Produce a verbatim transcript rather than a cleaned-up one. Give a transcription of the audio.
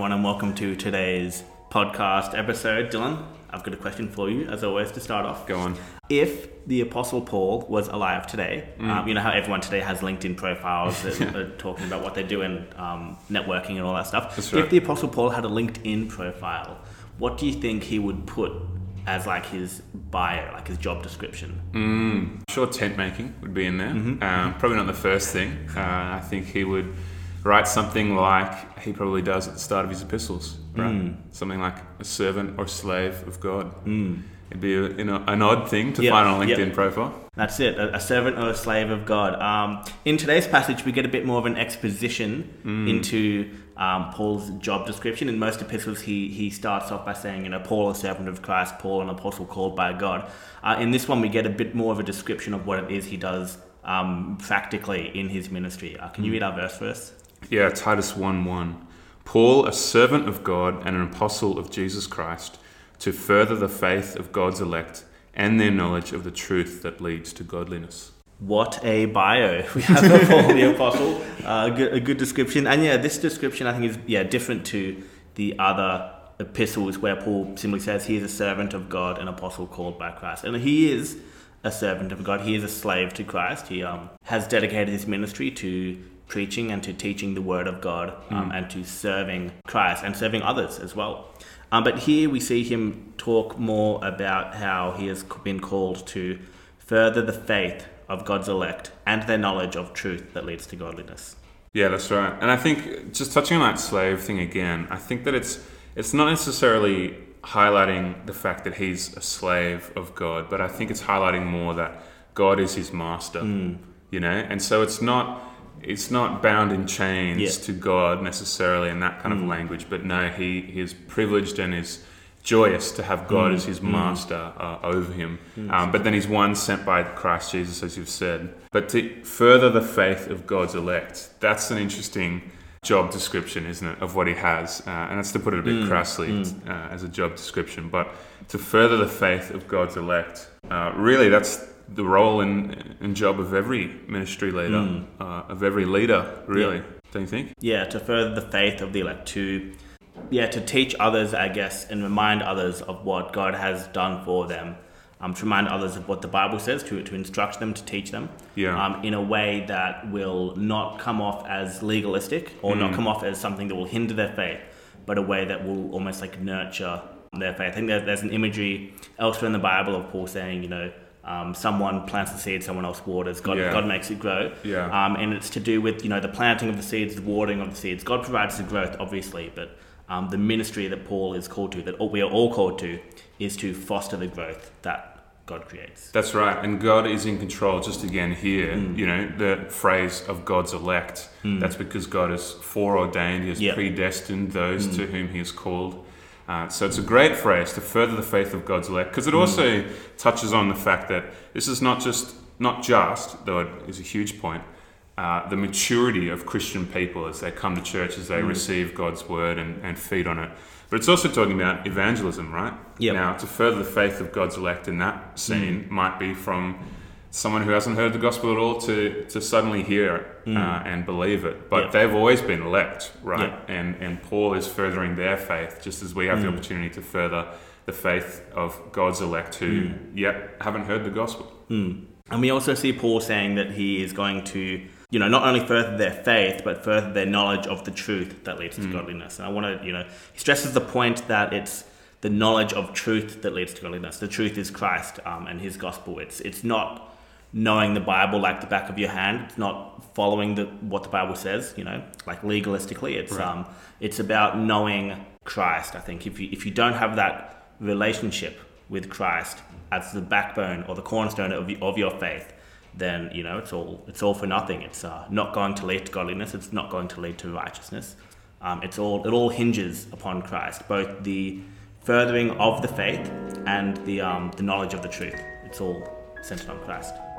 everyone, and welcome to today's podcast episode. Dylan, I've got a question for you, as always, to start off. Go on. If the Apostle Paul was alive today, mm. um, you know how everyone today has LinkedIn profiles that are talking about what they do and um, networking and all that stuff. That's right. If the Apostle Paul had a LinkedIn profile, what do you think he would put as like his bio, like his job description? Mm. I'm sure tent making would be in there. Mm-hmm. Um, probably not the first thing. Uh, I think he would write something like he probably does at the start of his epistles, right? Mm. Something like a servant or slave of God. Mm. It'd be a, you know, an odd thing to yep. find on a LinkedIn yep. profile. That's it, a, a servant or a slave of God. Um, in today's passage, we get a bit more of an exposition mm. into um, Paul's job description. In most epistles, he he starts off by saying, you know, Paul, a servant of Christ, Paul, an apostle called by God. Uh, in this one, we get a bit more of a description of what it is he does um, practically in his ministry. Uh, can mm. you read our verse for us? Yeah, Titus one one. Paul, a servant of God and an apostle of Jesus Christ, to further the faith of God's elect and their knowledge of the truth that leads to godliness. What a bio. We have a Paul the Apostle, uh, a good description. And yeah, this description I think is yeah different to the other epistles where Paul simply says he is a servant of God, an apostle called by Christ. And he is a servant of God. He is a slave to Christ. He um, has dedicated his ministry to preaching and to teaching the word of God um, mm. and to serving Christ and serving others as well. Um, but here we see him talk more about how he has been called to further the faith of God's elect and their knowledge of truth that leads to godliness. Yeah, that's right. And I think, just touching on that slave thing again, I think that it's it's not necessarily highlighting the fact that he's a slave of God, but I think it's highlighting more that God is his master, mm. you know? And so it's not... It's not bound in chains yeah. to God necessarily in that kind mm. of language, but no, he, he is privileged and is joyous to have God mm. as his master mm. uh, over him. Mm. Um, but then he's one sent by Christ Jesus, as you've said. But to further the faith of God's elect, that's an interesting job description, isn't it, of what he has. Uh, and that's to put it a bit mm. crassly mm. Uh, as a job description. But to further the faith of God's elect, uh, really that's the role and, and job of every ministry leader, mm. uh, of every leader, really, yeah. don't you think? Yeah, to further the faith of the elect, to, yeah, to teach others, I guess, and remind others of what God has done for them, um, to remind others of what the Bible says, to to instruct them, to teach them, yeah. um, in a way that will not come off as legalistic or mm. not come off as something that will hinder their faith, but a way that will almost like nurture their faith. I think that there's an imagery elsewhere in the Bible of Paul saying, you know, Um, someone plants the seed, someone else waters. God, yeah. God makes it grow. Yeah. Um, and it's to do with, you know, the planting of the seeds, the watering of the seeds. God provides the growth, obviously, but um, the ministry that Paul is called to, that we are all called to, is to foster the growth that God creates. That's right. And God is in control. Just again here, mm. you know, the phrase of God's elect, mm. that's because God has foreordained, he has yep. predestined those mm. to whom he has called. Uh, so it's a great phrase, to further the faith of God's elect, because it also mm. touches on the fact that this is not just, not just, though it is a huge point, uh, the maturity of Christian people as they come to church, as they mm. receive God's word and, and feed on it. But it's also talking about evangelism, right? Yep. Now, to further the faith of God's elect in that scene mm. might be from someone who hasn't heard the gospel at all to, to suddenly hear it mm. uh, and believe it. But yep. they've always been elect, right? Yep. And and Paul is furthering their faith, just as we have mm. the opportunity to further the faith of God's elect who mm. yet haven't heard the gospel. Mm. And we also see Paul saying that he is going to, you know, not only further their faith, but further their knowledge of the truth that leads to mm. godliness. And I want to, you know, he stresses the point that it's the knowledge of truth that leads to godliness. The truth is Christ um, and his gospel. It's it's not knowing the Bible like the back of your hand. It's not following the what the Bible says, you know, like legalistically. It's right. um, it's about knowing Christ. I think if you if you don't have that relationship with Christ as the backbone or the cornerstone of of your faith, then you know it's all it's all for nothing. It's uh, not going to lead to godliness. It's not going to lead to righteousness. Um, it's all it all hinges upon Christ, both the furthering of the faith and the um, the knowledge of the truth. It's all centered on Christ.